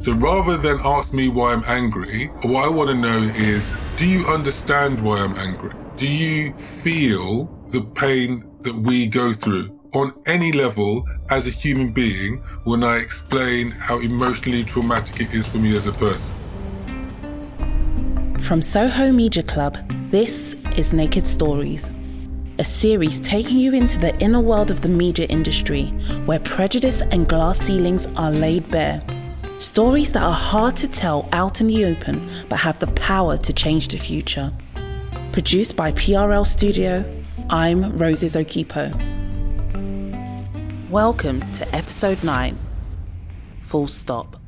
So rather than ask me why I'm angry, what I want to know is, do you understand why I'm angry? Do you feel the pain that we go through on any level as a human being when I explain how emotionally traumatic it is for me as a person? From Soho Media Club, this is Naked Stories, a series taking you into the inner world of the media industry, where prejudice and glass ceilings are laid bare. Stories that are hard to tell out in the open, but have the power to change the future. Produced by PRL Studio, I'm Roses Okipo. Welcome to Episode 9, Full Stop.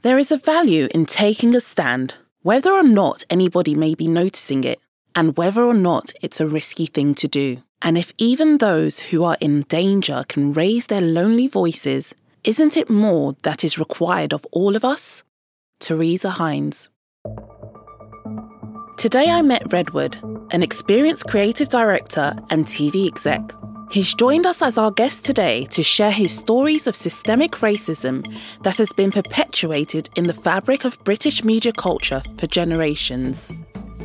There is a value in taking a stand, whether or not anybody may be noticing it, and whether or not it's a risky thing to do. And if even those who are in danger can raise their lonely voices, isn't it more that is required of all of us? Teresa Hines. Today I met Redwood, an experienced creative director and TV exec. He's joined us as our guest today to share his stories of systemic racism that has been perpetuated in the fabric of British media culture for generations.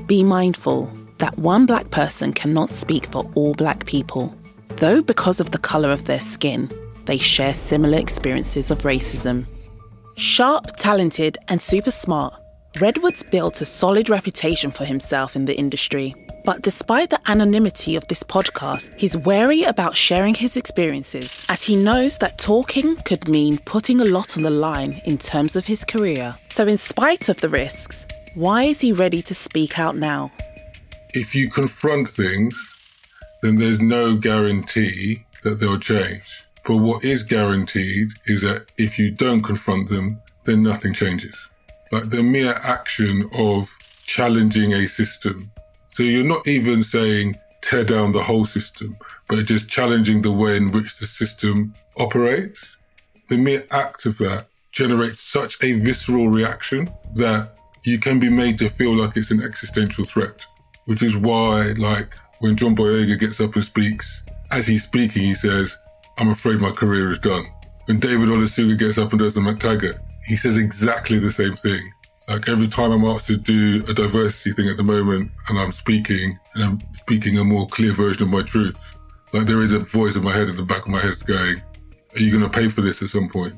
Be mindful that one black person cannot speak for all black people, though because of the colour of their skin, they share similar experiences of racism. Sharp, talented and super smart, Redwood's built a solid reputation for himself in the industry. But despite the anonymity of this podcast, he's wary about sharing his experiences, as he knows that talking could mean putting a lot on the line in terms of his career. So in spite of the risks, why is he ready to speak out now? If you confront things, then there's no guarantee that they'll change. But what is guaranteed is that if you don't confront them, then nothing changes. Like the mere action of challenging a system. So you're not even saying tear down the whole system, but just challenging the way in which the system operates. The mere act of that generates such a visceral reaction that you can be made to feel like it's an existential threat, which is why, like, when John Boyega gets up and speaks, as he's speaking, he says, "I'm afraid my career is done." When David Olusoga gets up and does the MacTaggart, he says exactly the same thing. Like every time I'm asked to do a diversity thing at the moment and I'm speaking a more clear version of my truth, like there is a voice in my head at the back of my head going, are you going to pay for this at some point?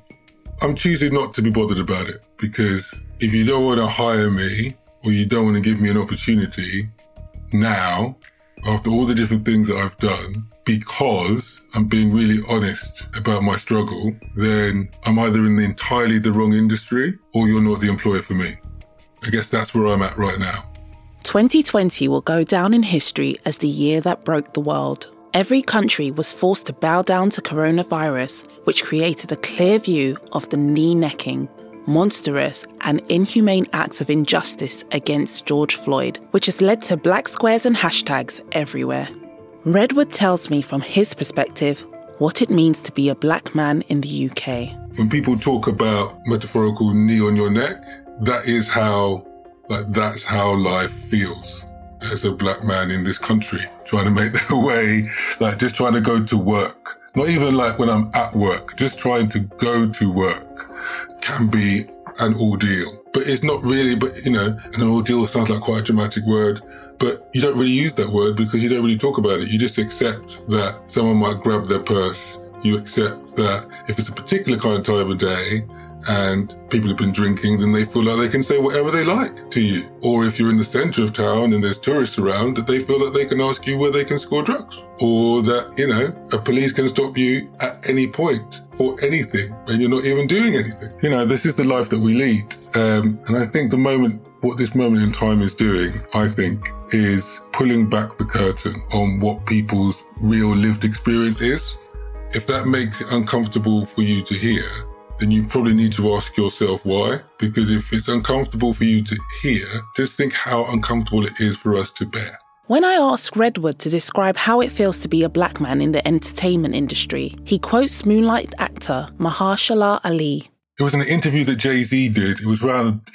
I'm choosing not to be bothered about it, because if you don't want to hire me or you don't want to give me an opportunity now, after all the different things that I've done, because I'm being really honest about my struggle, then I'm either in entirely the wrong industry or you're not the employer for me. I guess that's where I'm at right now. 2020 will go down in history as the year that broke the world. Every country was forced to bow down to coronavirus, which created a clear view of the knee-necking, monstrous and inhumane acts of injustice against George Floyd, which has led to black squares and hashtags everywhere. Redwood tells me from his perspective what it means to be a black man in the UK. When people talk about metaphorical knee on your neck, that's how life feels as a black man in this country, trying to make their way, just trying to go to work. Not even when I'm at work, just trying to go to work can be an ordeal. But it's not really, an ordeal sounds like quite a dramatic word, but you don't really use that word because you don't really talk about it. You just accept that someone might grab their purse. You accept that if it's a particular kind of time of day and people have been drinking, then they feel like they can say whatever they like to you. Or if you're in the centre of town and there's tourists around, that they feel that they can ask you where they can score drugs. Or that, a police can stop you at any point for anything and you're not even doing anything. This is the life that we lead. And I think what this moment in time is doing, I think, is pulling back the curtain on what people's real lived experience is. If that makes it uncomfortable for you to hear, then you probably need to ask yourself why. Because if it's uncomfortable for you to hear, just think how uncomfortable it is for us to bear. When I ask Redwood to describe how it feels to be a black man in the entertainment industry, he quotes Moonlight actor Maharshala Ali. It was an interview that Jay-Z did. It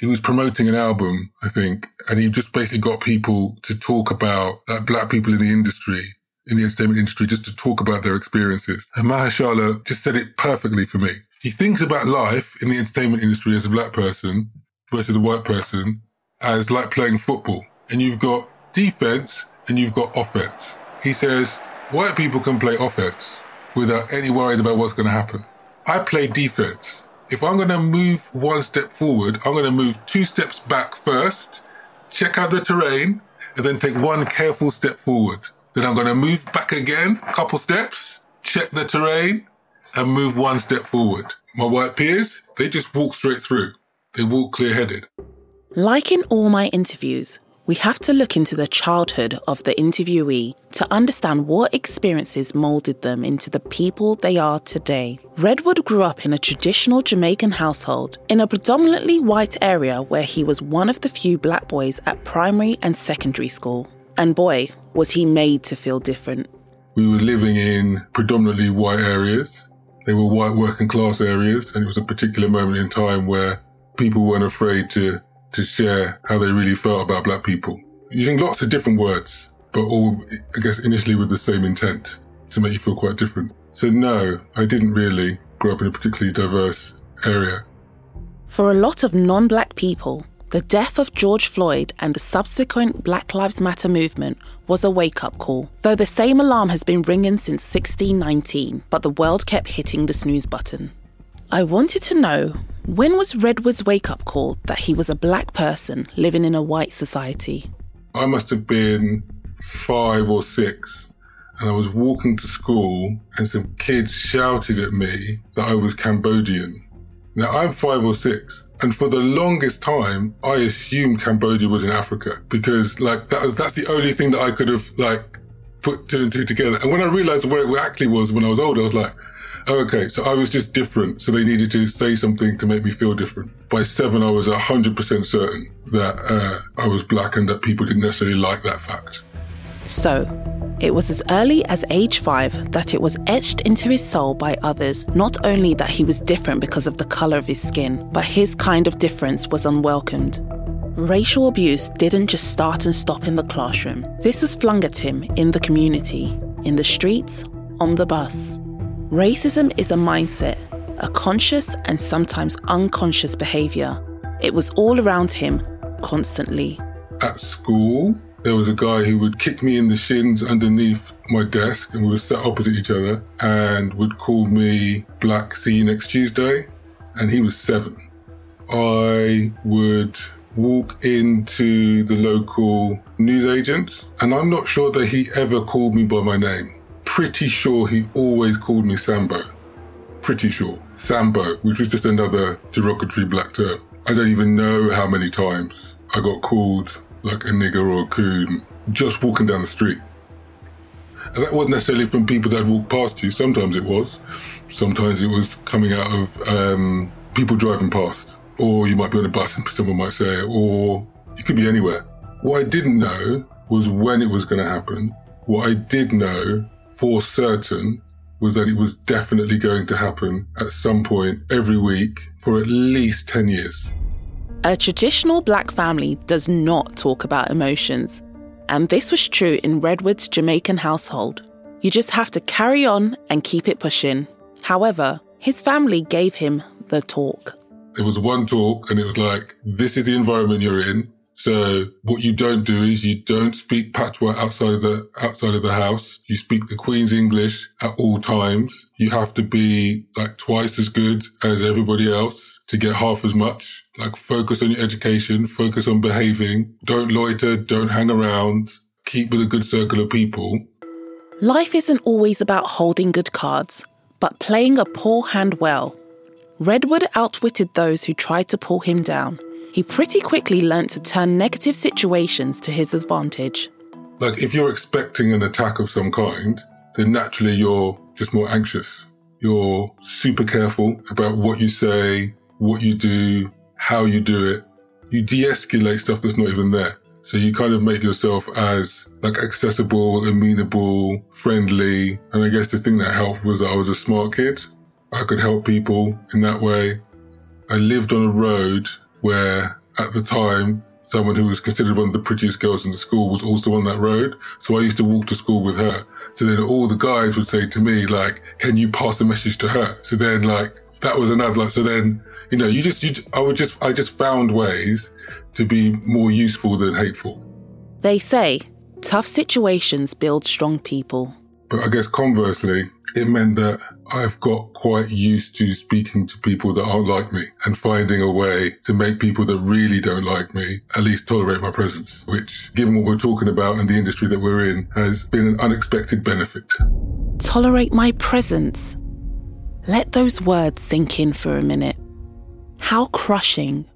was promoting an album, I think. And he just basically got people to talk about, black people in the industry, in the entertainment industry, just to talk about their experiences. And Mahershala just said it perfectly for me. he thinks about life in the entertainment industry as a black person versus a white person as like playing football. And you've got defense and you've got offense. He says, white people can play offense without any worries about what's going to happen. I play defense. If I'm going to move one step forward, I'm going to move two steps back first, check out the terrain, and then take one careful step forward. Then I'm going to move back again, couple steps, check the terrain, and move one step forward. My white peers, they just walk straight through. They walk clear-headed. Like in all my interviews, we have to look into the childhood of the interviewee to understand what experiences moulded them into the people they are today. Redwood grew up in a traditional Jamaican household in a predominantly white area where he was one of the few black boys at primary and secondary school. And boy, was he made to feel different. We were living in predominantly white areas. They were white working class areas, and it was a particular moment in time where people weren't afraid to share how they really felt about black people, using lots of different words, but all, I guess, initially with the same intent to make you feel quite different. So no, I didn't really grow up in a particularly diverse area. For a lot of non-black people, the death of George Floyd and the subsequent Black Lives Matter movement was a wake-up call, though the same alarm has been ringing since 1619, but the world kept hitting the snooze button. I wanted to know, when was Redwood's wake-up call that he was a black person living in a white society? I must have been 5 or 6, and I was walking to school and some kids shouted at me that I was Cambodian. Now, I'm 5 or 6, and for the longest time, I assumed Cambodia was in Africa because, like, that's the only thing that I could have, like, put two and two together. And when I realised where it actually was when I was older, I was like, oh, okay, so I was just different, so they needed to say something to make me feel different. By 7, I was 100% certain that I was black and that people didn't necessarily like that fact. So, it was as early as age 5 that it was etched into his soul by others, not only that he was different because of the colour of his skin, but his kind of difference was unwelcomed. Racial abuse didn't just start and stop in the classroom. This was flung at him in the community, in the streets, on the bus. Racism is a mindset, a conscious and sometimes unconscious behaviour. It was all around him, constantly. At school, there was a guy who would kick me in the shins underneath my desk, and we were sat opposite each other, and would call me Black C next Tuesday, and he was 7. I would walk into the local newsagent, and I'm not sure that he ever called me by my name. Pretty sure he always called me Sambo. Pretty sure. Sambo, which was just another derogatory black term. I don't even know how many times I got called like a nigger or a coon, just walking down the street. And that wasn't necessarily from people that walked past you. Sometimes it was. Sometimes it was coming out of people driving past. Or you might be on a bus and someone might say, or you could be anywhere. What I didn't know was when it was going to happen. What I did know for certain was that it was definitely going to happen at some point every week for at least 10 years. A traditional black family does not talk about emotions. And this was true in Redwood's Jamaican household. You just have to carry on and keep it pushing. However, his family gave him the talk. It was one talk and it was like, this is the environment you're in. So what you don't do is you don't speak patois outside of the house. You speak the Queen's English at all times. You have to be like twice as good as everybody else to get half as much. Like focus on your education, focus on behaving. Don't loiter, don't hang around. Keep with a good circle of people. Life isn't always about holding good cards, but playing a poor hand well. Redwood outwitted those who tried to pull him down. He pretty quickly learnt to turn negative situations to his advantage. Like, if you're expecting an attack of some kind, then naturally you're just more anxious. You're super careful about what you say, what you do, how you do it. You de-escalate stuff that's not even there. So you kind of make yourself as, like, accessible, amenable, friendly. And I guess the thing that helped was that I was a smart kid. I could help people in that way. I lived on a road where at the time, someone who was considered one of the prettiest girls in the school was also on that road. So I used to walk to school with her. So then all the guys would say to me, like, can you pass a message to her? So then, like, that was enough. Like, so then, you know, I just found ways to be more useful than hateful. They say tough situations build strong people. But I guess conversely, it meant that I've got quite used to speaking to people that aren't like me and finding a way to make people that really don't like me at least tolerate my presence, which, given what we're talking about and the industry that we're in, has been an unexpected benefit. Tolerate my presence. Let those words sink in for a minute. How crushing.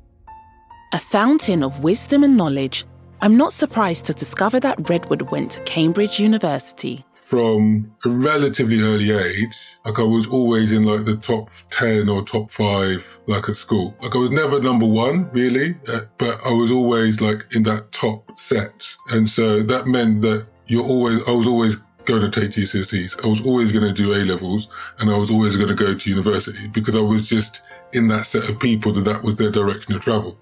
A fountain of wisdom and knowledge, I'm not surprised to discover that Redwood went to Cambridge University. From a relatively early age, like I was always in like the top 10 or top 5, like at school. Like I was never number one, really, but I was always like in that top set. And so that meant that I was always going to take GCSEs. I was always going to do A-levels, and I was always going to go to university because I was just in that set of people that was their direction of travel.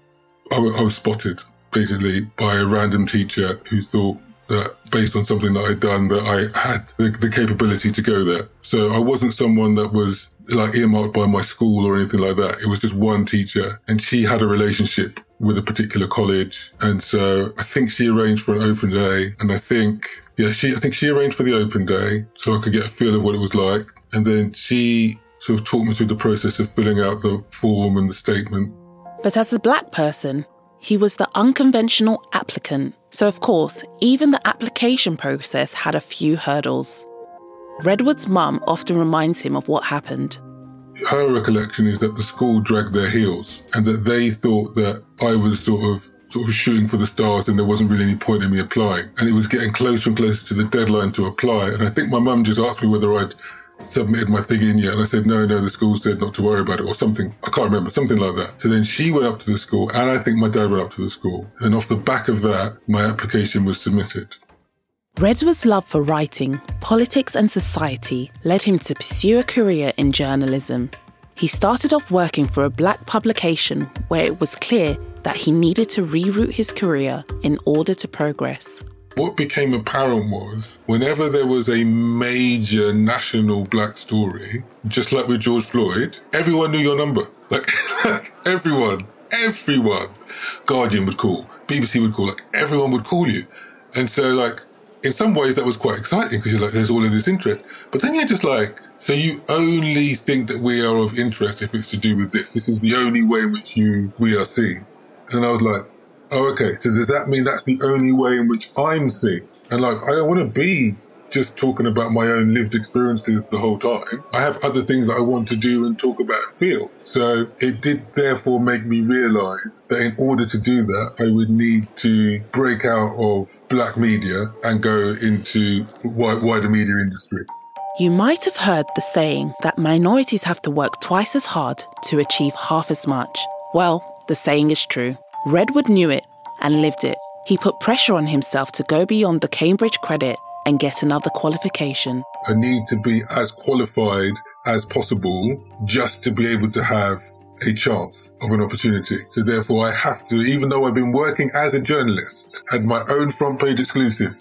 I was spotted, basically, by a random teacher who thought that based on something that I'd done, that I had the capability to go there. So I wasn't someone that was like earmarked by my school or anything like that. It was just one teacher, and she had a relationship with a particular college. And so I think she arranged for an open day. And I think she arranged for the open day so I could get a feel of what it was like. And then she sort of talked me through the process of filling out the form and the statement. But as a black person, he was the unconventional applicant. So, of course, even the application process had a few hurdles. Redwood's mum often reminds him of what happened. Her recollection is that the school dragged their heels and that they thought that I was sort of shooting for the stars and there wasn't really any point in me applying. And it was getting closer and closer to the deadline to apply. And I think my mum just asked me whether I'd submitted my thing in yet, and I said, no, the school said not to worry about it or something. I can't remember, something like that. So then she went up to the school, and I think my dad went up to the school. And off the back of that, my application was submitted. Redwood's love for writing, politics and society led him to pursue a career in journalism. He started off working for a black publication where it was clear that he needed to reroute his career in order to progress. What became apparent was whenever there was a major national black story, just like with George Floyd, everyone knew your number. Like everyone. Guardian would call, BBC would call, like everyone would call you. And so like in some ways that was quite exciting because you're like, there's all of this interest. But then you're just like, so you only think that we are of interest if it's to do with this. This is the only way in which we are seen. And I was like, oh, okay, so does that mean that's the only way in which I'm seen? And like, I don't want to be just talking about my own lived experiences the whole time. I have other things that I want to do and talk about and feel. So it did therefore make me realise that in order to do that, I would need to break out of black media and go into wider media industry. You might have heard the saying that minorities have to work twice as hard to achieve half as much. Well, the saying is true. Redwood knew it and lived it. He put pressure on himself to go beyond the Cambridge credit and get another qualification. I need to be as qualified as possible just to be able to have a chance of an opportunity. So therefore I have to, even though I've been working as a journalist, had my own front page exclusive,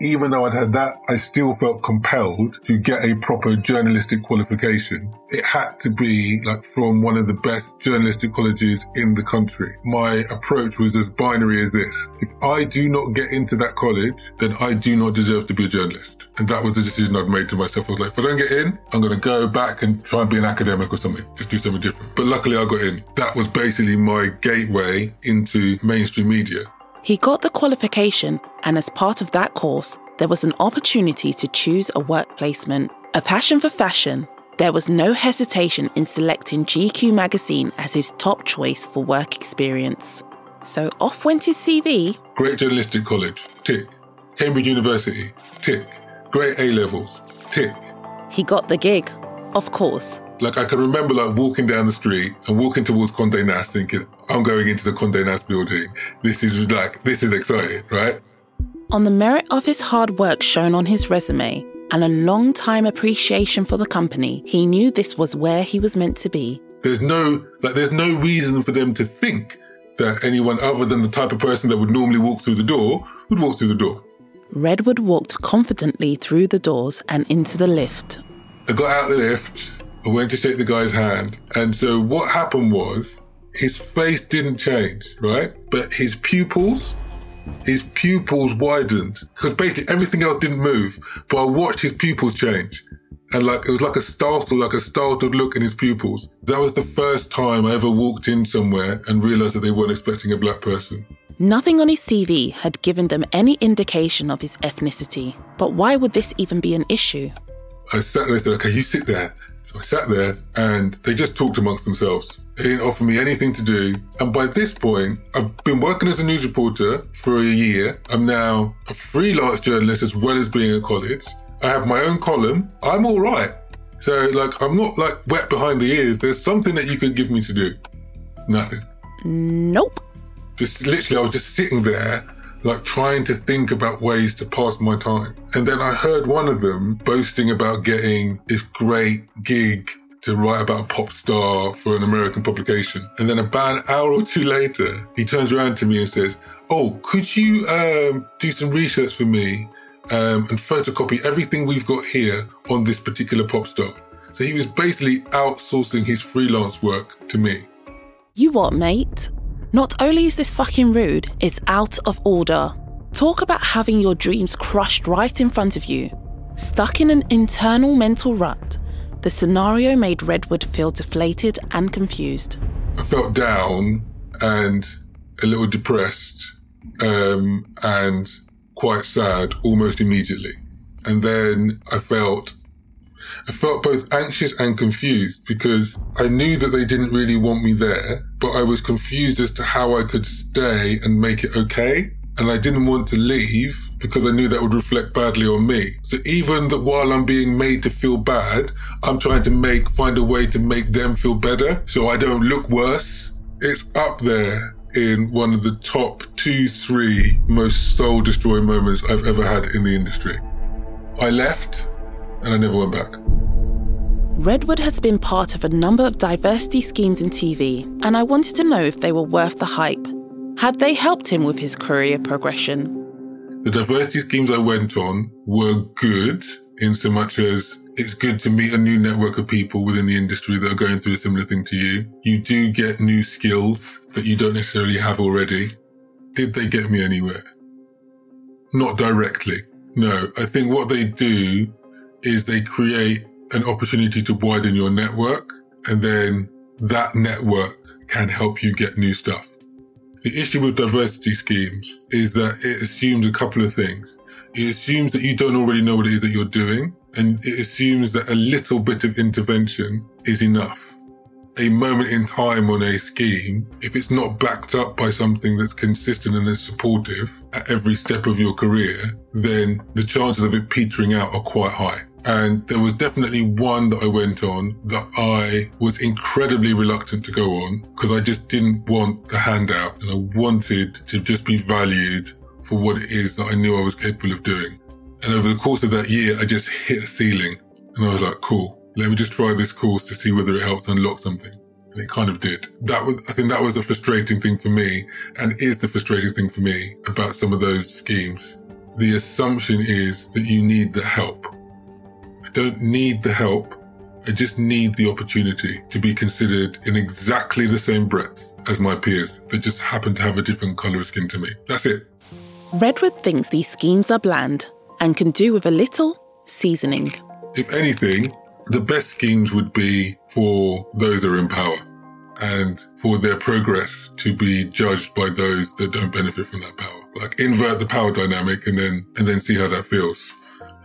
even though I'd had that, I still felt compelled to get a proper journalistic qualification. It had to be like from one of the best journalistic colleges in the country. My approach was as binary as this. If I do not get into that college, then I do not deserve to be a journalist. And that was the decision I'd made to myself. I was like, if I don't get in, I'm going to go back and try and be an academic or something. Just do something different. But luckily I got in. That was basically my gateway into mainstream media. He got the qualification, and as part of that course, there was an opportunity to choose a work placement. A passion for fashion, there was no hesitation in selecting GQ magazine as his top choice for work experience. So off went his CV. Great journalistic college, tick. Cambridge University, tick. Great A-levels, tick. He got the gig, of course. Like, I can remember, like, walking down the street and walking towards Condé Nast thinking, I'm going into the Condé Nast building. This is exciting, right? On the merit of his hard work shown on his resume and a long-time appreciation for the company, he knew this was where he was meant to be. There's no reason for them to think that anyone other than the type of person that would normally walk through the door would walk through the door. Redwood walked confidently through the doors and into the lift. I got out the lift. I went to shake the guy's hand. And so what happened was his face didn't change, right? But his pupils widened, because basically everything else didn't move. But I watched his pupils change. And like, it was like a startled look in his pupils. That was the first time I ever walked in somewhere and realised that they weren't expecting a black person. Nothing on his CV had given them any indication of his ethnicity. But why would this even be an issue? I sat there and said, okay, you sit there. So I sat there and they just talked amongst themselves. They didn't offer me anything to do. And by this point, I've been working as a news reporter for a year. I'm now a freelance journalist as well as being at college. I have my own column. I'm all right. So, like, I'm not, like, wet behind the ears. There's something that you could give me to do. Nothing. Nope. Just literally, I was just sitting there, like, trying to think about ways to pass my time. And then I heard one of them boasting about getting this great gig to write about a pop star for an American publication. And then about an hour or two later, he turns around to me and says, oh, could you do some research for me? And photocopy everything we've got here on this particular pop star. So he was basically outsourcing his freelance work to me. You what, mate? Not only is this fucking rude, it's out of order. Talk about having your dreams crushed right in front of you. Stuck in an internal mental rut, the scenario made Redwood feel deflated and confused. I felt down and a little depressed and quite sad almost immediately. And then I felt both anxious and confused, because I knew that they didn't really want me there, but I was confused as to how I could stay and make it okay. And I didn't want to leave because I knew that would reflect badly on me. So even that while I'm being made to feel bad, I'm trying to find a way to make them feel better so I don't look worse. It's up there in one of the top 2-3 most soul-destroying moments I've ever had in the industry. I left and I never went back. Redwood has been part of a number of diversity schemes in TV, and I wanted to know if they were worth the hype. Had they helped him with his career progression? The diversity schemes I went on were good, in so much as it's good to meet a new network of people within the industry that are going through a similar thing to you. You do get new skills that you don't necessarily have already. Did they get me anywhere? Not directly. No, I think what they do is they create an opportunity to widen your network, and then that network can help you get new stuff. The issue with diversity schemes is that it assumes a couple of things. It assumes that you don't already know what it is that you're doing. And it assumes that a little bit of intervention is enough. A moment in time on a scheme, if it's not backed up by something that's consistent and is supportive at every step of your career, then the chances of it petering out are quite high. And there was definitely one that I went on that I was incredibly reluctant to go on, because I just didn't want a handout and I wanted to just be valued for what it is that I knew I was capable of doing. And over the course of that year, I just hit a ceiling. And I was like, cool, let me just try this course to see whether it helps unlock something. And it kind of did. I think that was the frustrating thing for me, and is the frustrating thing for me about some of those schemes. The assumption is that you need the help. I don't need the help. I just need the opportunity to be considered in exactly the same breadth as my peers that just happen to have a different colour of skin to me. That's it. Redwood thinks these schemes are bland and can do with a little seasoning. If anything, the best schemes would be for those that are in power, and for their progress to be judged by those that don't benefit from that power. Like, invert the power dynamic and then see how that feels.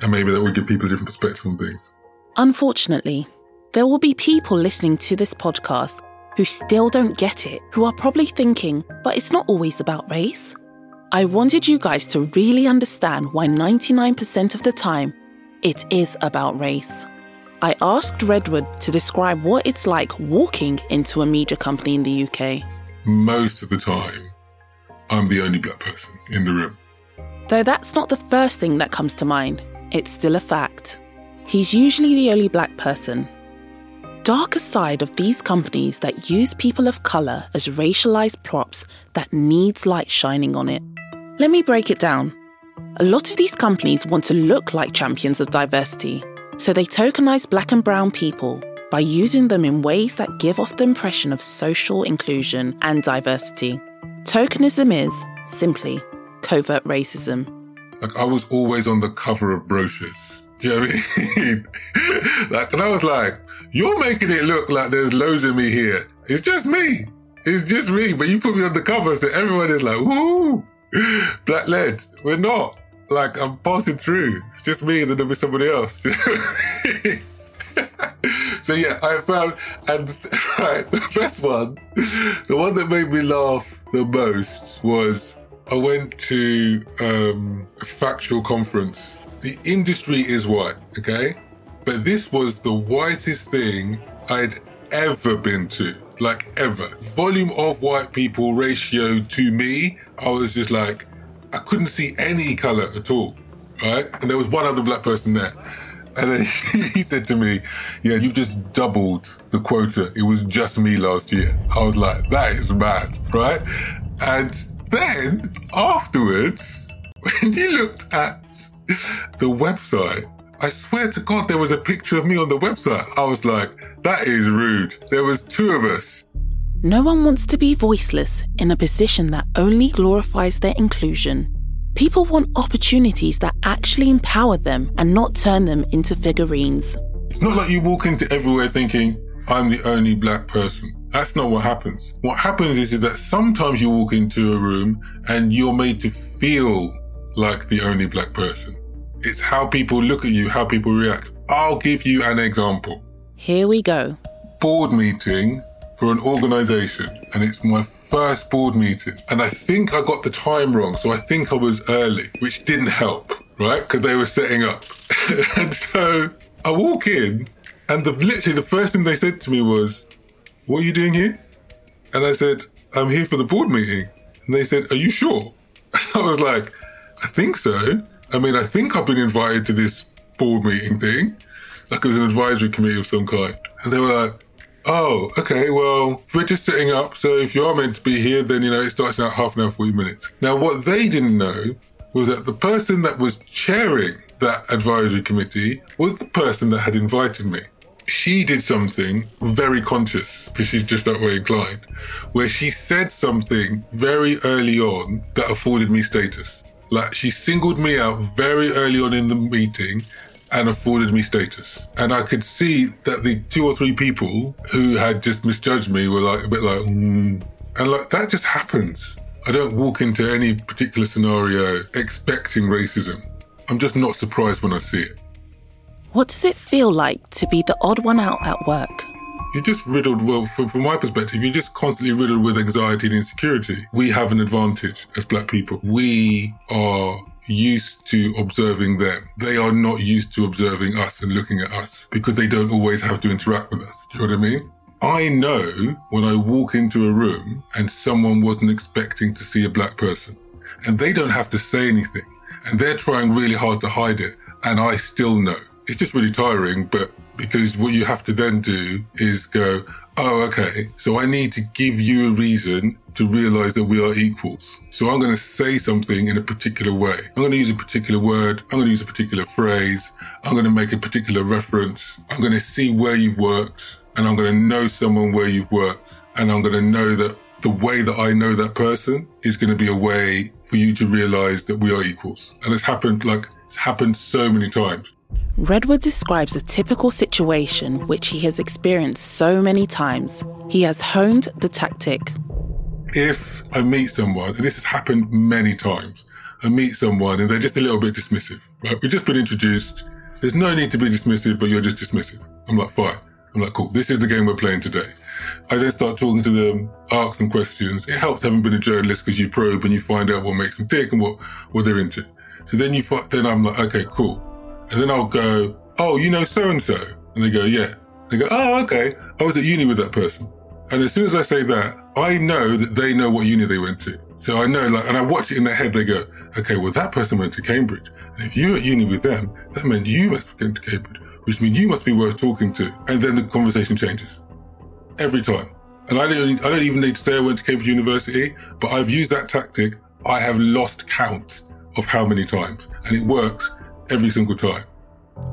And maybe that would give people a different perspective on things. Unfortunately, there will be people listening to this podcast who still don't get it, who are probably thinking, but it's not always about race. I wanted you guys to really understand why 99% of the time it is about race. I asked Redwood to describe what it's like walking into a media company in the UK. Most of the time, I'm the only black person in the room. Though that's not the first thing that comes to mind, it's still a fact. He's usually the only black person. Darker side of these companies that use people of colour as racialised props that needs light shining on it. Let me break it down. A lot of these companies want to look like champions of diversity, so they tokenise black and brown people, by using them in ways that give off the impression of social inclusion and diversity. Tokenism is, simply, covert racism. Like, I was always on the cover of brochures. Do you know what I mean? And I was like, you're making it look like there's loads of me here. It's just me. It's just me. But you put me on the cover, so everyone is like, woo, black led. We're not. Like, I'm passing through. It's just me and then there'll be somebody else. So yeah, I found, and right, the best one, the one that made me laugh the most was I went to a factual conference. The industry is white, okay? But this was the whitest thing I'd ever been to, like ever. Volume of white people ratio to me, I was just like, I couldn't see any color at all, right? And there was one other black person there. And then he said to me, yeah, you've just doubled the quota. It was just me last year. I was like, that is mad, right? And then afterwards, when you looked at the website, I swear to God, there was a picture of me on the website. I was like, that is rude. There was two of us. No one wants to be voiceless in a position that only glorifies their inclusion. People want opportunities that actually empower them and not turn them into figurines. It's not like you walk into everywhere thinking, I'm the only black person. That's not what happens. What happens is that sometimes you walk into a room and you're made to feel like the only black person. It's how people look at you, how people react. I'll give you an example. Here we go. Board meeting for an organisation, and it's my first board meeting. And I think I got the time wrong, so I think I was early, which didn't help, right? Because they were setting up. And so I walk in, and literally the first thing they said to me was, what are you doing here? And I said, I'm here for the board meeting. And they said, are you sure? And I was like, I think so. I mean, I think I've been invited to this board meeting thing. Like, it was an advisory committee of some kind. And they were like, oh, okay, well, we're just setting up. So if you are meant to be here, then, you know, it starts out half an hour, 40 minutes. Now, what they didn't know was that the person that was chairing that advisory committee was the person that had invited me. She did something very conscious, because she's just that way inclined, where she said something very early on that afforded me status. Like, she singled me out very early on in the meeting and afforded me status. And I could see that the two or three people who had just misjudged me were like a bit like, And like, that just happens. I don't walk into any particular scenario expecting racism. I'm just not surprised when I see it. What does it feel like to be the odd one out at work? You're just riddled, well, from my perspective, you're just constantly riddled with anxiety and insecurity. We have an advantage as black people. We are used to observing them. They are not used to observing us and looking at us because they don't always have to interact with us. Do you know what I mean? I know when I walk into a room and someone wasn't expecting to see a black person and they don't have to say anything and they're trying really hard to hide it and I still know. It's just really tiring, but because what you have to then do is go, oh, okay, so I need to give you a reason to realise that we are equals. So I'm going to say something in a particular way. I'm going to use a particular word. I'm going to use a particular phrase. I'm going to make a particular reference. I'm going to see where you've worked and I'm going to know someone where you've worked. And I'm going to know that the way that I know that person is going to be a way for you to realise that we are equals. And it's happened so many times. Redwood describes a typical situation which he has experienced so many times. He has honed the tactic. If I meet someone, and this has happened many times, I meet someone and they're just a little bit dismissive, right? We've just been introduced. There's no need to be dismissive, but you're just dismissive. I'm like, fine. I'm like, cool. This is the game we're playing today. I then start talking to them, ask some questions. It helps having been a journalist because you probe and you find out what makes them tick and what they're into. So then then I'm like, okay, cool. And then I'll go, oh, you know so-and-so? And they go, yeah. They go, oh, okay. I was at uni with that person. And as soon as I say that, I know that they know what uni they went to. So I know, like, and I watch it in their head, they go, okay, well, that person went to Cambridge. And if you were at uni with them, that meant you must have gone to Cambridge, which means you must be worth talking to. And then the conversation changes. Every time. And I don't even need to say I went to Cambridge University, but I've used that tactic. I have lost count of how many times. And it works every single time.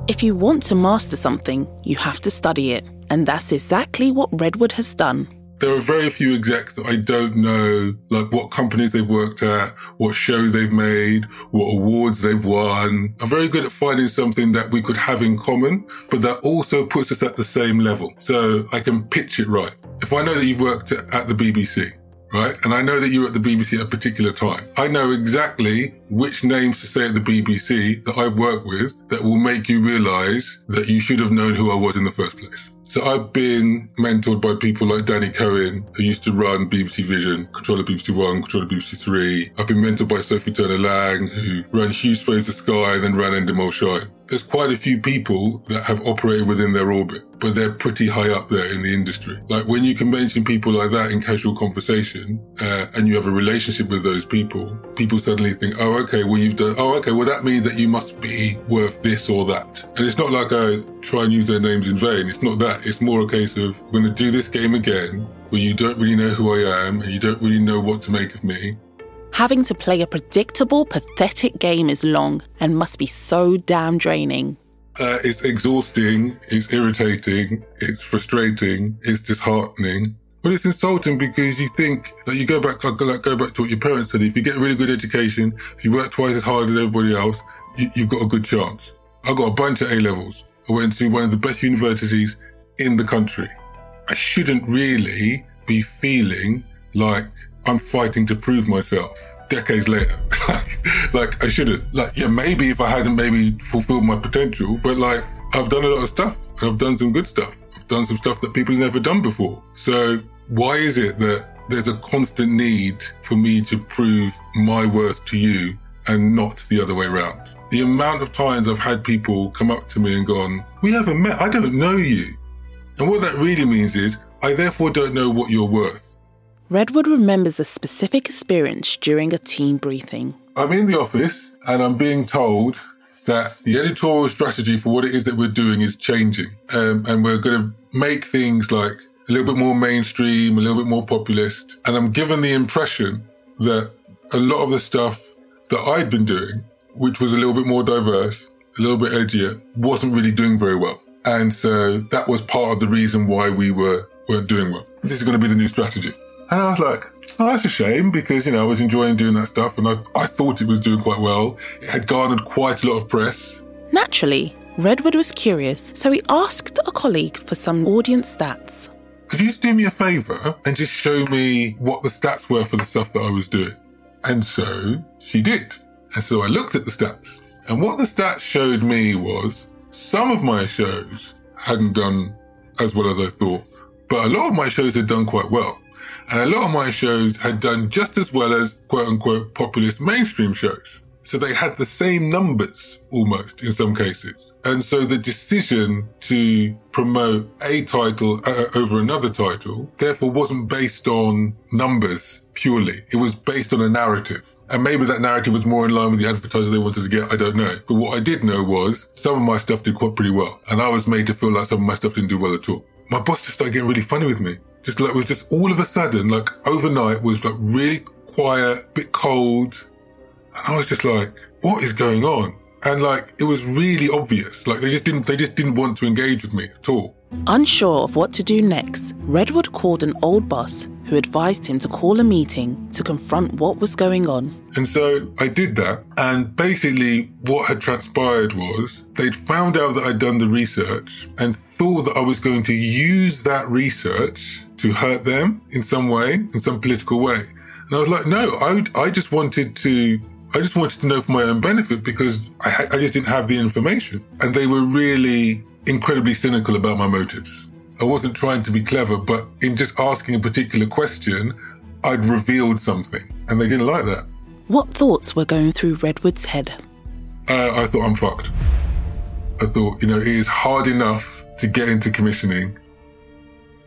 If you want to master something, you have to study it. And that's exactly what Redwood has done. There are very few execs that I don't know, like what companies they've worked at, what shows they've made, what awards they've won. I'm very good at finding something that we could have in common, but that also puts us at the same level. So I can pitch it right. If I know that you've worked at the BBC, right? And I know that you were at the BBC at a particular time. I know exactly which names to say at the BBC that I've worked with that will make you realise that you should have known who I was in the first place. So I've been mentored by people like Danny Cohen, who used to run BBC Vision, controller BBC One, controller BBC Three. I've been mentored by Sophie Turner Lang, who ran Shine Face the Sky and then ran Endemol Shine. There's quite a few people that have operated within their orbit, but they're pretty high up there in the industry. Like when you can mention people like that in casual conversation, and you have a relationship with those people, people suddenly think, oh, okay, well, you've done, oh, okay, well, that means that you must be worth this or that. And it's not like I try and use their names in vain. It's not that. It's more a case of, we're going to do this game again where you don't really know who I am and you don't really know what to make of me. Having to play a predictable, pathetic game is long and must be so damn draining. It's exhausting, it's irritating, it's frustrating, it's disheartening. But it's insulting because you think that you go back to what your parents said. If you get a really good education, if you work twice as hard as everybody else, you've got a good chance. I got a bunch of A-levels. I went to one of the best universities in the country. I shouldn't really be feeling like I'm fighting to prove myself decades later. like I shouldn't. Like, yeah, maybe if I hadn't maybe fulfilled my potential, but like I've done a lot of stuff and I've done some good stuff. I've done some stuff that people have never done before. So why is it that there's a constant need for me to prove my worth to you and not the other way around? The amount of times I've had people come up to me and gone, we haven't met, I don't know you. And what that really means is I therefore don't know what you're worth. Redwood remembers a specific experience during a team briefing. I'm in the office and I'm being told that the editorial strategy for what it is that we're doing is changing. And we're going to make things like a little bit more mainstream, a little bit more populist. And I'm given the impression that a lot of the stuff that I'd been doing, which was a little bit more diverse, a little bit edgier, wasn't really doing very well. And so that was part of the reason why we weren't doing well. This is going to be the new strategy. And I was like, oh, that's a shame because, you know, I was enjoying doing that stuff and I thought it was doing quite well. It had garnered quite a lot of press. Naturally, Redwood was curious, so he asked a colleague for some audience stats. Could you just do me a favour and just show me what the stats were for the stuff that I was doing? And so she did. And so I looked at the stats. And what the stats showed me was some of my shows hadn't done as well as I thought, but a lot of my shows had done quite well. And a lot of my shows had done just as well as quote-unquote populist mainstream shows. So they had the same numbers, almost, in some cases. And so the decision to promote a title over another title, therefore, wasn't based on numbers purely. It was based on a narrative. And maybe that narrative was more in line with the advertiser they wanted to get, I don't know. But what I did know was some of my stuff did quite pretty well. And I was made to feel like some of my stuff didn't do well at all. My boss just started getting really funny with me. Just like, it was just all of a sudden, like overnight was like really quiet, a bit cold. And I was just like, what is going on? And like, it was really obvious. Like they just didn't want to engage with me at all. Unsure of what to do next, Redwood called an old boss who advised him to call a meeting to confront what was going on. And so I did that. And basically what had transpired was they'd found out that I'd done the research and thought that I was going to use that research to hurt them in some way, in some political way. And I was like, no, I just wanted to know for my own benefit because I just didn't have the information. And they were really incredibly cynical about my motives. I wasn't trying to be clever, but in just asking a particular question, I'd revealed something, and they didn't like that. What thoughts were going through Redwood's head? I thought, I'm fucked. I thought, you know, it is hard enough to get into commissioning.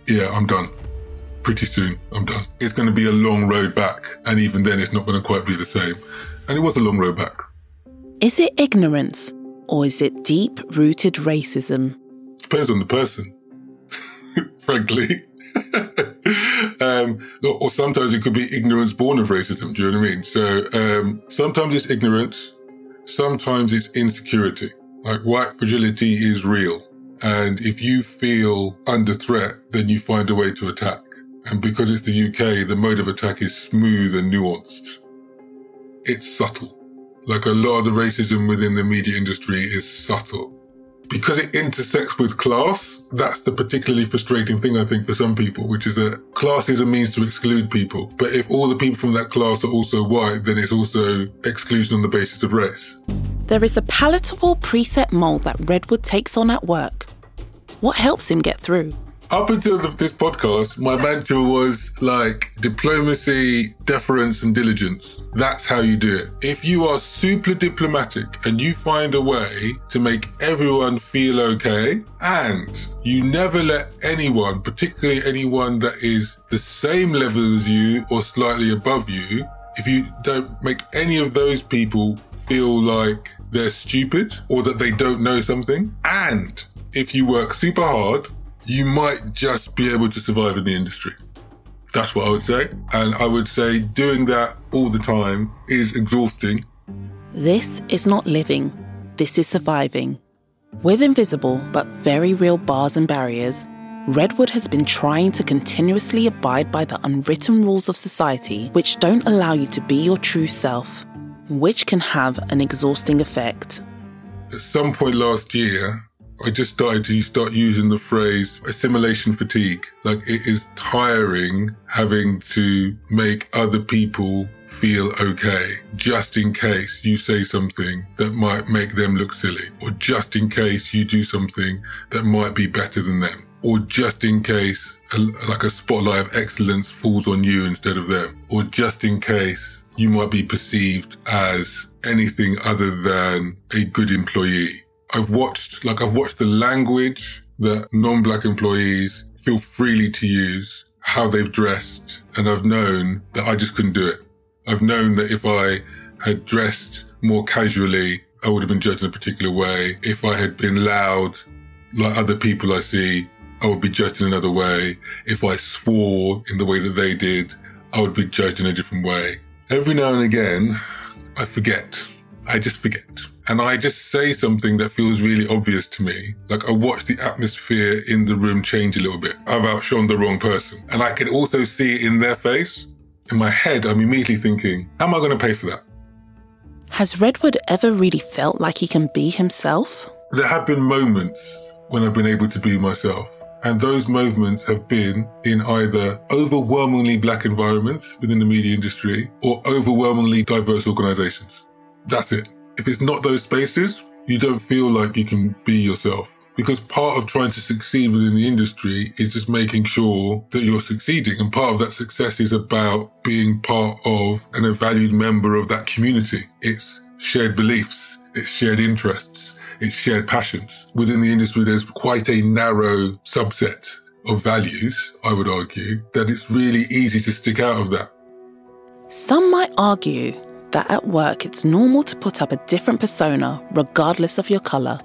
Yeah, I'm done. Pretty soon, I'm done. It's going to be a long road back, and even then, it's not going to quite be the same. And it was a long road back. Is it ignorance? Or is it deep-rooted racism? Depends on the person, frankly. Or sometimes it could be ignorance born of racism, do you know what I mean? So sometimes it's ignorance, sometimes it's insecurity. Like, white fragility is real. And if you feel under threat, then you find a way to attack. And because it's the UK, the mode of attack is smooth and nuanced. It's subtle. Like, a lot of the racism within the media industry is subtle. Because it intersects with class, that's the particularly frustrating thing, I think, for some people, which is that class is a means to exclude people. But if all the people from that class are also white, then it's also exclusion on the basis of race. There is a palatable preset mould that Redwood takes on at work. What helps him get through? Up until this podcast, my mantra was like diplomacy, deference and diligence. That's how you do it. If you are super diplomatic and you find a way to make everyone feel okay, and you never let anyone, particularly anyone that is the same level as you or slightly above you, if you don't make any of those people feel like they're stupid or that they don't know something, and if you work super hard, you might just be able to survive in the industry. That's what I would say. And I would say doing that all the time is exhausting. This is not living. This is surviving. With invisible but very real bars and barriers, Redwood has been trying to continuously abide by the unwritten rules of society which don't allow you to be your true self, which can have an exhausting effect. At some point last year, I just started to start using the phrase assimilation fatigue. Like, it is tiring having to make other people feel okay, just in case you say something that might make them look silly, or just in case you do something that might be better than them, or just in case a spotlight of excellence falls on you instead of them, or just in case you might be perceived as anything other than a good employee. I've watched the language that non-black employees feel freely to use, how they've dressed, and I've known that I just couldn't do it. I've known that if I had dressed more casually, I would have been judged in a particular way. If I had been loud, like other people I see, I would be judged in another way. If I swore in the way that they did, I would be judged in a different way. Every now and again, I forget. I just forget. And I just say something that feels really obvious to me. Like, I watch the atmosphere in the room change a little bit. I've outshone the wrong person. And I can also see it in their face. In my head, I'm immediately thinking, how am I going to pay for that? Has Redwood ever really felt like he can be himself? There have been moments when I've been able to be myself. And those movements have been in either overwhelmingly black environments within the media industry or overwhelmingly diverse organisations. That's it. If it's not those spaces, you don't feel like you can be yourself. Because part of trying to succeed within the industry is just making sure that you're succeeding. And part of that success is about being part of and a valued member of that community. It's shared beliefs. It's shared interests. It's shared passions. Within the industry, there's quite a narrow subset of values, I would argue, that it's really easy to stick out of that. Some might argue that at work it's normal to put up a different persona regardless of your colour.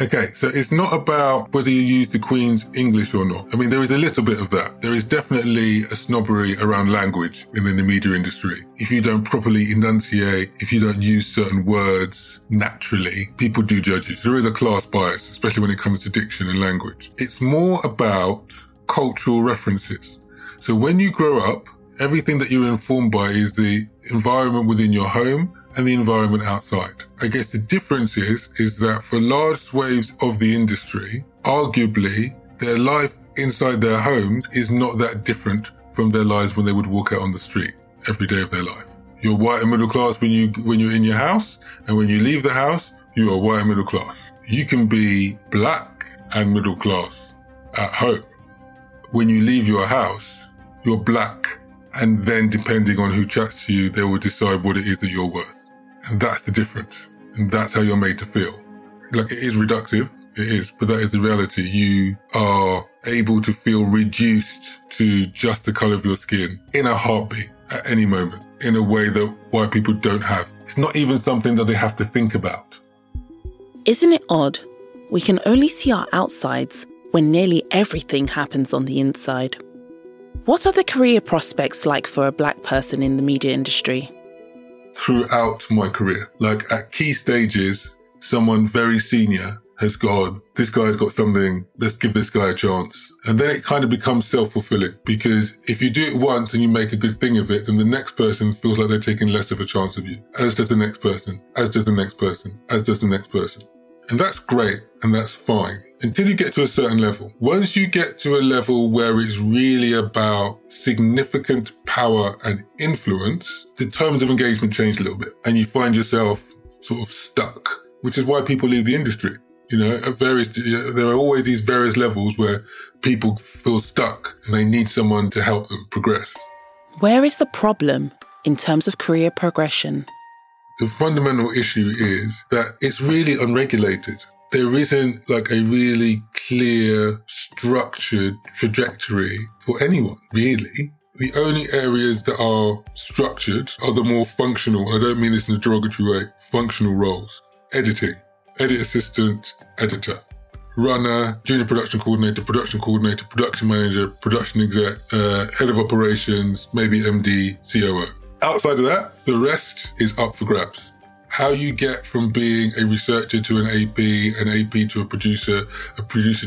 Okay, so it's not about whether you use the Queen's English or not. I mean, there is a little bit of that. There is definitely a snobbery around language within the media industry. If you don't properly enunciate, if you don't use certain words naturally, people do judge you. There is a class bias, especially when it comes to diction and language. It's more about cultural references. So when you grow up, everything that you're informed by is the environment within your home and the environment outside. I guess the difference is that for large swathes of the industry, arguably, their life inside their homes is not that different from their lives when they would walk out on the street every day of their life. You're white and middle class when you're in your house, and when you leave the house, you are white and middle class. You can be black and middle class at home. When you leave your house, you're black. And then, depending on who chats to you, they will decide what it is that you're worth. And that's the difference. And that's how you're made to feel. Like, it is reductive. It is. But that is the reality. You are able to feel reduced to just the colour of your skin in a heartbeat at any moment in a way that white people don't have. It's not even something that they have to think about. Isn't it odd? We can only see our outsides when nearly everything happens on the inside. What are the career prospects like for a black person in the media industry? Throughout my career, like at key stages, someone very senior has gone, this guy's got something, let's give this guy a chance. And then it kind of becomes self-fulfilling, because if you do it once and you make a good thing of it, then the next person feels like they're taking less of a chance of you, as does the next person, as does the next person, as does the next person. And that's great, and that's fine, until you get to a certain level. Once you get to a level where it's really about significant power and influence, the terms of engagement change a little bit, and you find yourself sort of stuck, which is why people leave the industry. You know, at various, there are always these various levels where people feel stuck and they need someone to help them progress. Where is the problem in terms of career progression? The fundamental issue is that it's really unregulated. There isn't like a really clear, structured trajectory for anyone, really. The only areas that are structured are the more functional, I don't mean this in a derogatory way, functional roles. Editing, edit assistant, editor, runner, junior production coordinator, production manager, production exec, head of operations, maybe MD, COO. Outside of that, the rest is up for grabs. How you get from being a researcher to an AP to a producer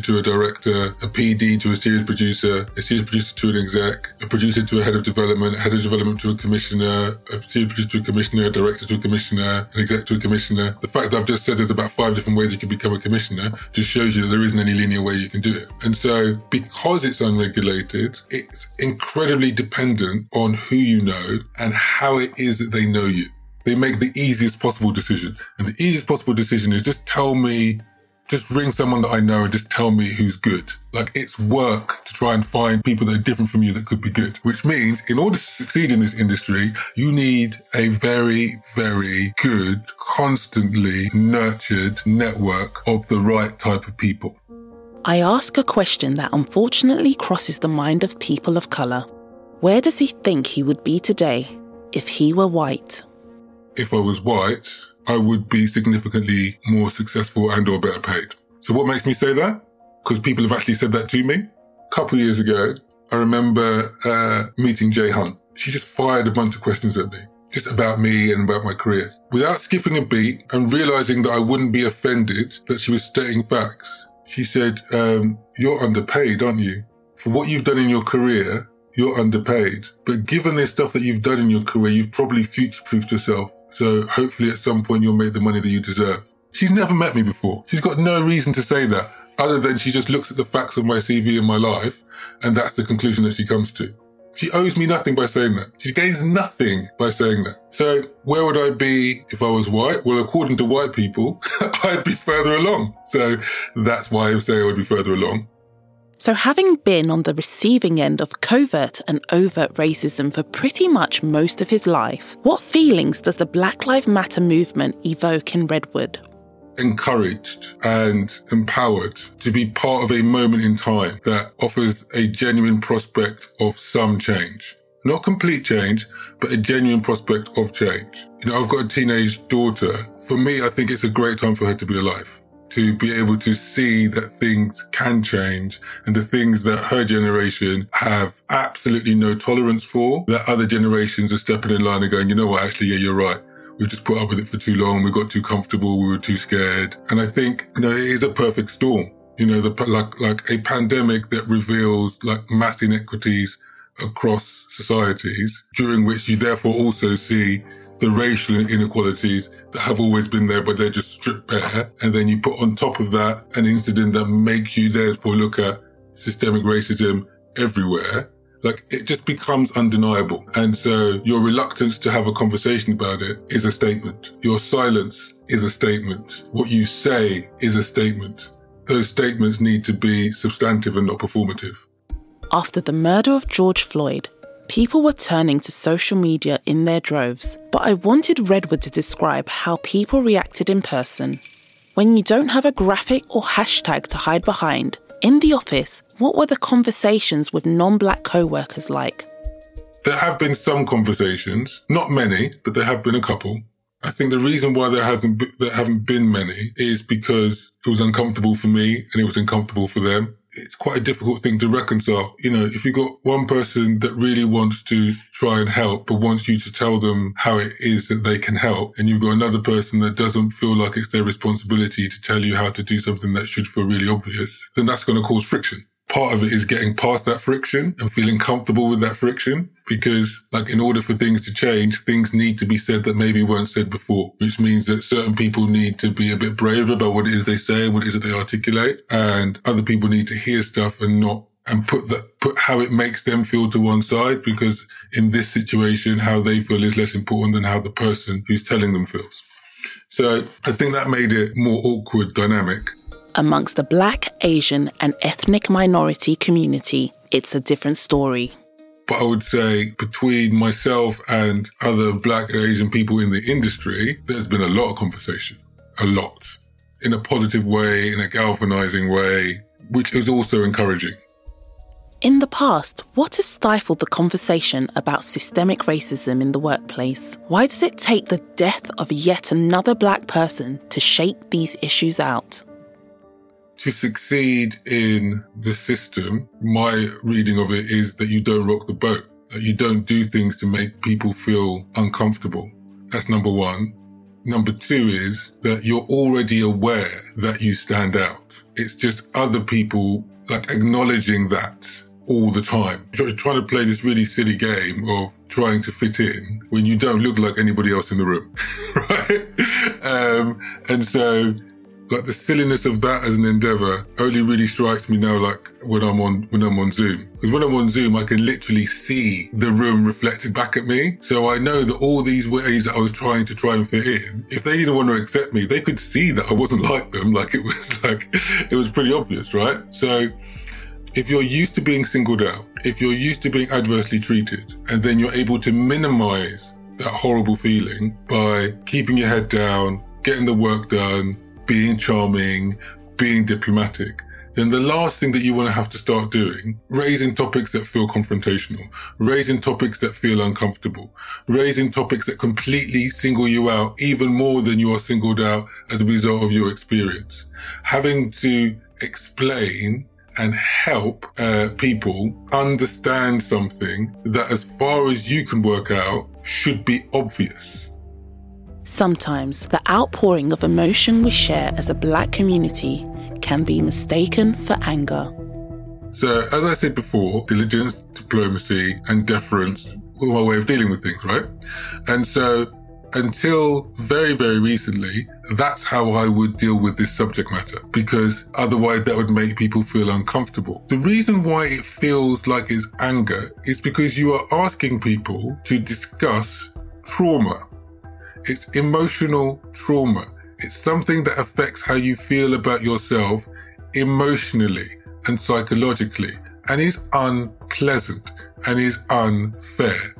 to a director, a PD to a series producer to an exec, a producer to a head of development, a head of development to a commissioner, a series producer to a commissioner, a director to a commissioner, an exec to a commissioner. The fact that I've just said there's about 5 different ways you can become a commissioner just shows you that there isn't any linear way you can do it. And so because it's unregulated, it's incredibly dependent on who you know and how it is that they know you. They make the easiest possible decision. And the easiest possible decision is just ring someone that I know and just tell me who's good. Like, it's work to try and find people that are different from you that could be good. Which means in order to succeed in this industry, you need a very, very good, constantly nurtured network of the right type of people. I ask a question that unfortunately crosses the mind of people of colour. Where does he think he would be today if he were white? If I was white, I would be significantly more successful and or better paid. So what makes me say that? Because people have actually said that to me. A couple of years ago, I remember meeting Jay Hunt. She just fired a bunch of questions at me, just about me and about my career. Without skipping a beat and realising that I wouldn't be offended that she was stating facts, she said, you're underpaid, aren't you? For what you've done in your career, you're underpaid. But given this stuff that you've done in your career, you've probably future-proofed yourself. So hopefully at some point you'll make the money that you deserve. She's never met me before. She's got no reason to say that, other than she just looks at the facts of my CV and my life, and that's the conclusion that she comes to. She owes me nothing by saying that. She gains nothing by saying that. So where would I be if I was white? Well, according to white people, I'd be further along. So that's why I say I would be further along. So having been on the receiving end of covert and overt racism for pretty much most of his life, what feelings does the Black Lives Matter movement evoke in Redwood? Encouraged and empowered to be part of a moment in time that offers a genuine prospect of some change. Not complete change, but a genuine prospect of change. You know, I've got a teenage daughter. For me, I think it's a great time for her to be alive. To be able to see that things can change and the things that her generation have absolutely no tolerance for, that other generations are stepping in line and going, you know what, actually, yeah, you're right. We've just put up with it for too long. We got too comfortable. We were too scared. And I think, you know, it is a perfect storm. You know, like a pandemic that reveals like mass inequities across societies, during which you therefore also see the racial inequalities that have always been there, but they're just stripped bare. And then you put on top of that an incident that makes you therefore look at systemic racism everywhere. Like, it just becomes undeniable. And so your reluctance to have a conversation about it is a statement. Your silence is a statement. What you say is a statement. Those statements need to be substantive and not performative. After the murder of George Floyd, people were turning to social media in their droves, but I wanted Redwood to describe how people reacted in person. When you don't have a graphic or hashtag to hide behind, in the office, what were the conversations with non-black co-workers like? There have been some conversations, not many, but there have been a couple. I think the reason why there haven't been many is because it was uncomfortable for me and it was uncomfortable for them. it's quite a difficult thing to reconcile. You know, if you've got one person that really wants to try and help, but wants you to tell them how it is that they can help, and you've got another person that doesn't feel like it's their responsibility to tell you how to do something that should feel really obvious, then that's going to cause friction. Part of it is getting past that friction and feeling comfortable with that friction, because like in order for things to change, things need to be said that maybe weren't said before, which means that certain people need to be a bit braver about what it is they say, what it is that they articulate, and other people need to hear stuff and not, and put how it makes them feel to one side, because in this situation, how they feel is less important than how the person who's telling them feels. So I think that made it more awkward dynamic. Amongst the Black, Asian and ethnic minority community, it's a different story. But I would say between myself and other Black and Asian people in the industry, there's been a lot of conversation, a lot, in a positive way, in a galvanising way, which is also encouraging. In the past, what has stifled the conversation about systemic racism in the workplace? Why does it take the death of yet another Black person to shake these issues out? To succeed in the system, my reading of it is that you don't rock the boat, that you don't do things to make people feel uncomfortable. That's number one. Number two is that you're already aware that you stand out. It's just other people like acknowledging that all the time. You're trying to play this really silly game of trying to fit in when you don't look like anybody else in the room, right? And so... like the silliness of that as an endeavor only really strikes me now, like when I'm on Zoom. Because when I'm on Zoom, I can literally see the room reflected back at me. So I know that all these ways that I was trying to fit in, if they didn't want to accept me, they could see that I wasn't like them. It was pretty obvious, right? So if you're used to being singled out, if you're used to being adversely treated, and then you're able to minimize that horrible feeling by keeping your head down, getting the work done, being charming, being diplomatic, then the last thing that you want to have to start doing, raising topics that feel confrontational, raising topics that feel uncomfortable, raising topics that completely single you out even more than you are singled out as a result of your experience. Having to explain and help people understand something that, as far as you can work out, should be obvious. Sometimes the outpouring of emotion we share as a Black community can be mistaken for anger. So, as I said before, diligence, diplomacy, and deference were my way of dealing with things, right? And so, until very, very recently, that's how I would deal with this subject matter, because otherwise that would make people feel uncomfortable. The reason why it feels like it's anger is because you are asking people to discuss trauma. It's emotional trauma. It's something that affects how you feel about yourself emotionally and psychologically, and is unpleasant and is unfair.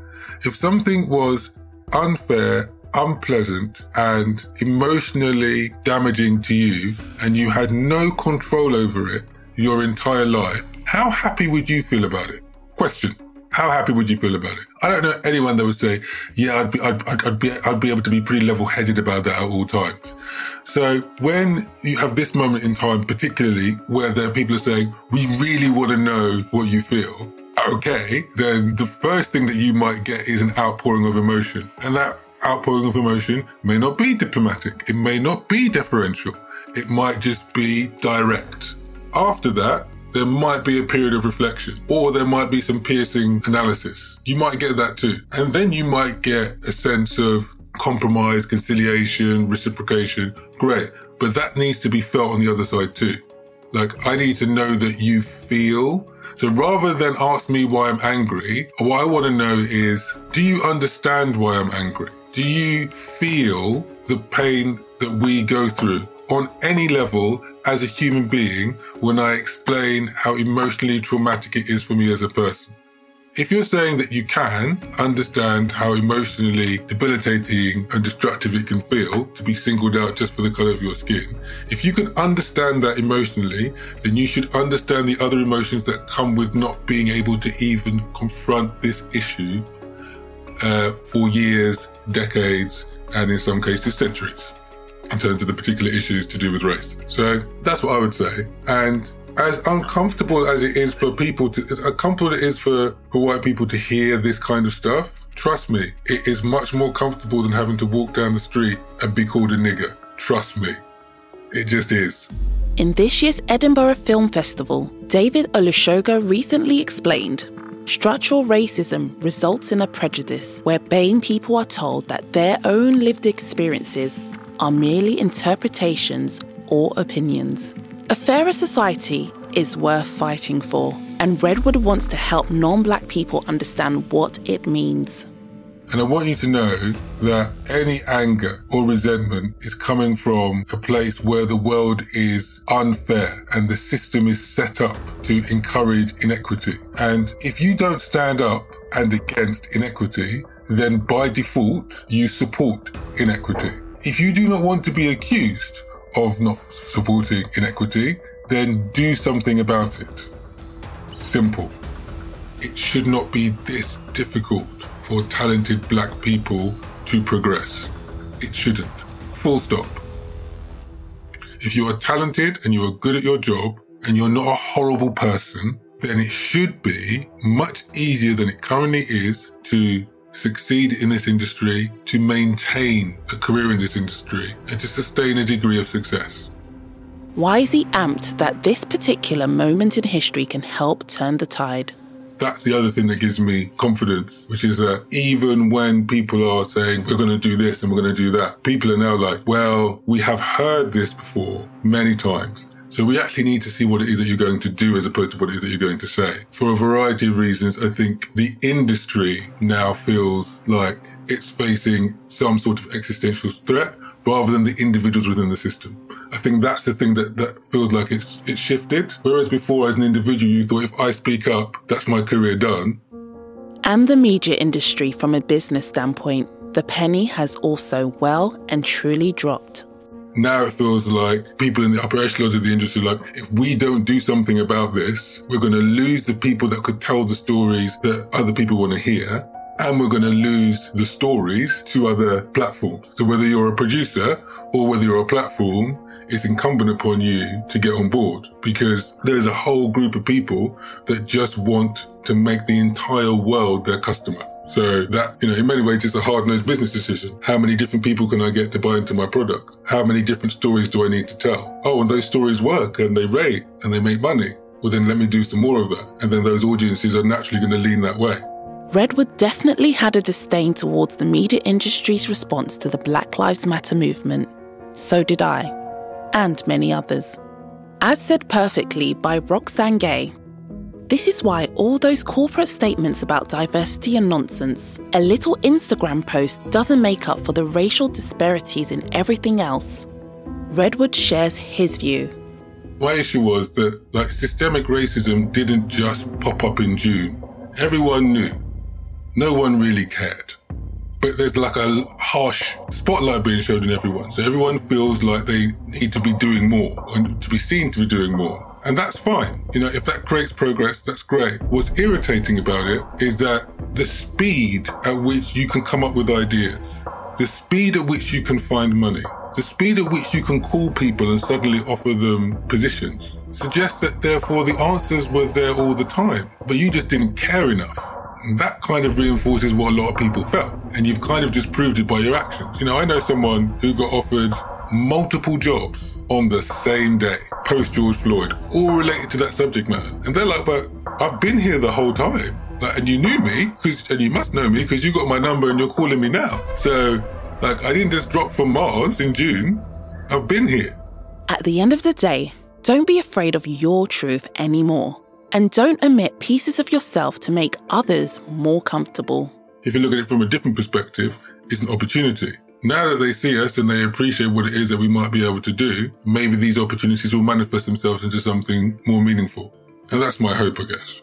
If something was unfair, unpleasant, and emotionally damaging to you, and you had no control over it your entire life, how happy would you feel about it? Question. How happy would you feel about it? I don't know anyone that would say, yeah, I'd be able to be pretty level-headed about that at all times. So when you have this moment in time, particularly where there are people are saying, we really want to know what you feel, okay, then the first thing that you might get is an outpouring of emotion. And that outpouring of emotion may not be diplomatic. It may not be deferential. It might just be direct. After that, there might be a period of reflection, or there might be some piercing analysis. You might get that too. And then you might get a sense of compromise, conciliation, reciprocation. Great. But that needs to be felt on the other side too. Like, I need to know that you feel. So rather than ask me why I'm angry, what I want to know is, do you understand why I'm angry? Do you feel the pain that we go through on any level as a human being when I explain how emotionally traumatic it is for me as a person? If you're saying that you can understand how emotionally debilitating and destructive it can feel to be singled out just for the colour of your skin, if you can understand that emotionally, then you should understand the other emotions that come with not being able to even confront this issue for years, decades, and in some cases centuries, in terms of the particular issues to do with race. So that's what I would say. And as uncomfortable as it is for people to, as uncomfortable it is for white people to hear this kind of stuff, trust me, it is much more comfortable than having to walk down the street and be called a nigger. Trust me. It just is. In this year's Edinburgh Film Festival, David Olusoga recently explained, structural racism results in a prejudice where BAME people are told that their own lived experiences are merely interpretations or opinions. A fairer society is worth fighting for, and Redwood wants to help non-black people understand what it means. And I want you to know that any anger or resentment is coming from a place where the world is unfair and the system is set up to encourage inequity. And if you don't stand up and against inequity, then by default, you support inequity. If you do not want to be accused of not supporting inequity, then do something about it. Simple. It should not be this difficult for talented black people to progress. It shouldn't. Full stop. If you are talented and you are good at your job and you're not a horrible person, then it should be much easier than it currently is to succeed in this industry, to maintain a career in this industry, and to sustain a degree of success. Why is he amped that this particular moment in history can help turn the tide? That's the other thing that gives me confidence, which is that even when people are saying, we're going to do this and we're going to do that, people are now like, well, we have heard this before many times. So we actually need to see what it is that you're going to do as opposed to what it is that you're going to say. For a variety of reasons, I think the industry now feels like it's facing some sort of existential threat rather than the individuals within the system. I think that's the thing that feels like it's shifted. Whereas before, as an individual, you thought, if I speak up, that's my career done. And the media industry, from a business standpoint, the penny has also well and truly dropped. Now it feels like people in the upper echelons of the industry are like, if we don't do something about this, we're going to lose the people that could tell the stories that other people want to hear. And we're going to lose the stories to other platforms. So whether you're a producer or whether you're a platform, it's incumbent upon you to get on board, because there's a whole group of people that just want to make the entire world their customer. So that, in many ways, is a hard-nosed business decision. How many different people can I get to buy into my product? How many different stories do I need to tell? Oh, and those stories work and they rate and they make money. Well, then let me do some more of that. And then those audiences are naturally going to lean that way. Redwood definitely had a disdain towards the media industry's response to the Black Lives Matter movement. So did I, and many others. As said perfectly by Roxane Gay, this is why all those corporate statements about diversity are nonsense. A little Instagram post doesn't make up for the racial disparities in everything else. Redwood shares his view. My issue was that systemic racism didn't just pop up in June. Everyone knew. No one really cared. But there's a harsh spotlight being shown on everyone. So everyone feels like they need to be doing more and to be seen to be doing more. And that's fine. If that creates progress, that's great. What's irritating about it is that the speed at which you can come up with ideas, the speed at which you can find money, the speed at which you can call people and suddenly offer them positions suggests that therefore the answers were there all the time, but you just didn't care enough. And that kind of reinforces what a lot of people felt. And you've kind of just proved it by your actions. I know someone who got offered multiple jobs on the same day, post George Floyd, all related to that subject matter. And they're like, but I've been here the whole time. And you knew me, and you must know me because you got my number and you're calling me now. So, I didn't just drop from Mars in June. I've been here. At the end of the day, don't be afraid of your truth anymore. And don't omit pieces of yourself to make others more comfortable. If you look at it from a different perspective, it's an opportunity. Now that they see us and they appreciate what it is that we might be able to do, maybe these opportunities will manifest themselves into something more meaningful. And that's my hope, I guess.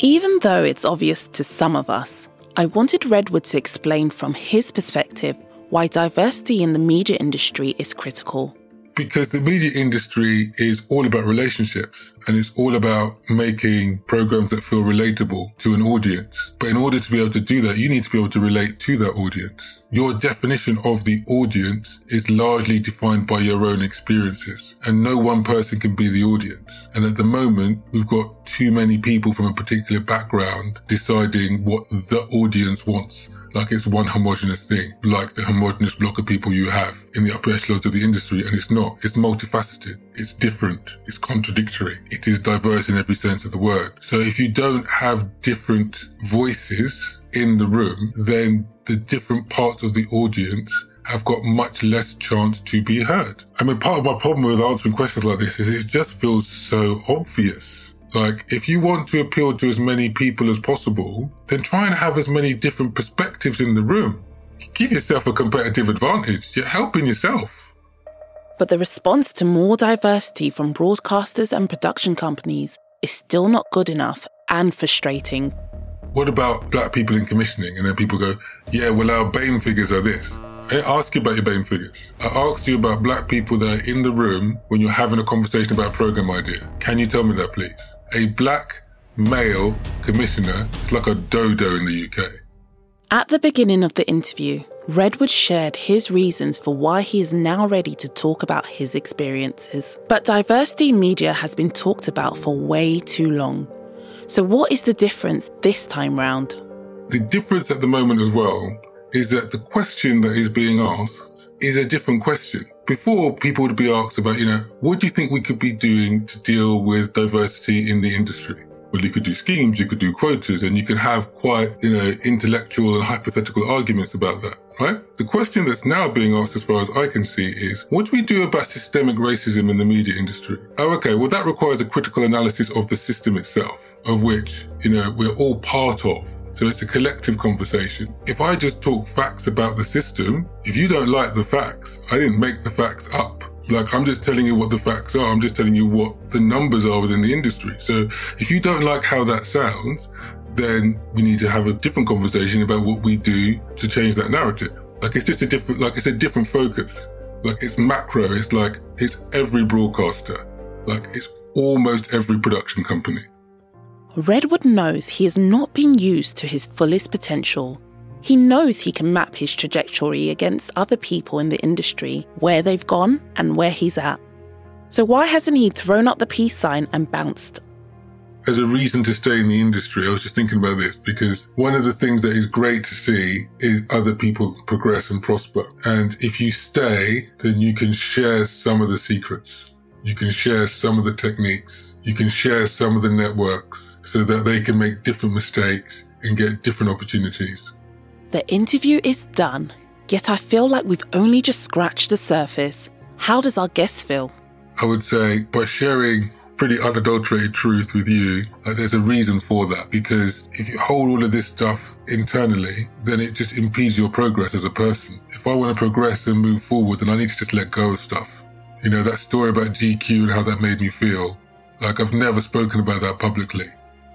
Even though it's obvious to some of us, I wanted Redwood to explain from his perspective why diversity in the media industry is critical. because the media industry is all about relationships and it's all about making programs that feel relatable to an audience. But in order to be able to do that, you need to be able to relate to that audience. Your definition of the audience is largely defined by your own experiences, and no one person can be the audience. And at the moment, we've got too many people from a particular background deciding what the audience wants. Like it's one homogenous thing, like the homogenous block of people you have in the upper echelons of the industry, and it's not. It's multifaceted, it's different, it's contradictory, it is diverse in every sense of the word. So if you don't have different voices in the room, then the different parts of the audience have got much less chance to be heard. I mean, part of my problem with answering questions like this is it just feels so obvious. Like, if you want to appeal to as many people as possible, then try and have as many different perspectives in the room. Give yourself a competitive advantage. You're helping yourself. But the response to more diversity from broadcasters and production companies is still not good enough and frustrating. What about black people in commissioning? And then people go, yeah, well, our BAME figures are this. I didn't ask you about your BAME figures. I asked you about black people that are in the room when you're having a conversation about a programme idea. Can you tell me that, please? A black male commissioner is like a dodo in the UK. At the beginning of the interview, Redwood shared his reasons for why he is now ready to talk about his experiences. But diversity in media has been talked about for way too long. So what is the difference this time round? The difference at the moment as well is that the question that is being asked is a different question. Before, people would be asked about, what do you think we could be doing to deal with diversity in the industry? Well, you could do schemes, you could do quotas, and you could have quite, intellectual and hypothetical arguments about that, right? The question that's now being asked, as far as I can see, is, what do we do about systemic racism in the media industry? Oh, okay, well, that requires a critical analysis of the system itself, of which, we're all part of. So it's a collective conversation. If I just talk facts about the system, if you don't like the facts, I didn't make the facts up. Like, I'm just telling you what the facts are. I'm just telling you what the numbers are within the industry. So if you don't like how that sounds, then we need to have a different conversation about what we do to change that narrative. Like, it's just a different, like, it's a different focus. Like, it's macro. It's like, it's every broadcaster. Like, it's almost every production company. Redwood knows he is not being used to his fullest potential. He knows he can map his trajectory against other people in the industry, where they've gone and where he's at. So why hasn't he thrown up the peace sign and bounced? As a reason to stay in the industry, I was just thinking about this, because one of the things that is great to see is other people progress and prosper. And if you stay, then you can share some of the secrets. You can share some of the techniques. You can share some of the networks so that they can make different mistakes and get different opportunities. The interview is done, yet I feel like we've only just scratched the surface. How does our guest feel? I would say by sharing pretty unadulterated truth with you, there's a reason for that, because if you hold all of this stuff internally, then it just impedes your progress as a person. If I want to progress and move forward, then I need to just let go of stuff. That story about GQ and how that made me feel. Like, I've never spoken about that publicly.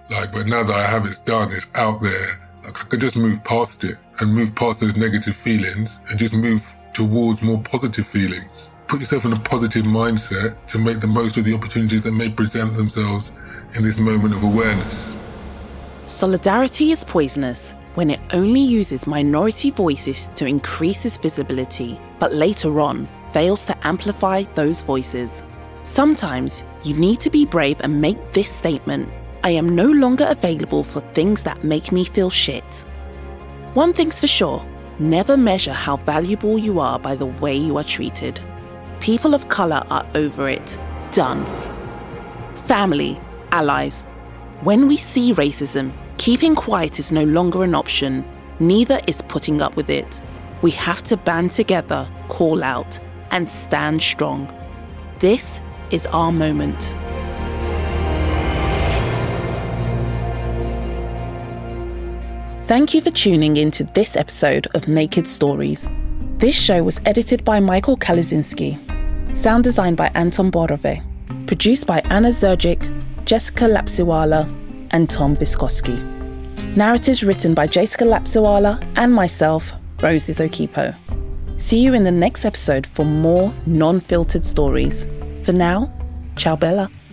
Like, but now that I have, it's done, it's out there. Like, I could just move past it and move past those negative feelings and just move towards more positive feelings. Put yourself in a positive mindset to make the most of the opportunities that may present themselves in this moment of awareness. Solidarity is poisonous when it only uses minority voices to increase its visibility, but later on, fails to amplify those voices. Sometimes you need to be brave and make this statement: I am no longer available for things that make me feel shit. One thing's for sure, never measure how valuable you are by the way you are treated. People of colour are over it. Done. Family, allies. When we see racism, keeping quiet is no longer an option. Neither is putting up with it. We have to band together, call out, and stand strong. This is our moment. Thank you for tuning into this episode of Naked Stories. This show was edited by Michael Kaliszinski, sound designed by Anton Borove, produced by Anna Zurgic, Jessica Lapsiwala, and Tom Viskoski. Narratives written by Jessica Lapsiwala and myself, Roses Okipo. See you in the next episode for more non-filtered stories. For now, ciao bella.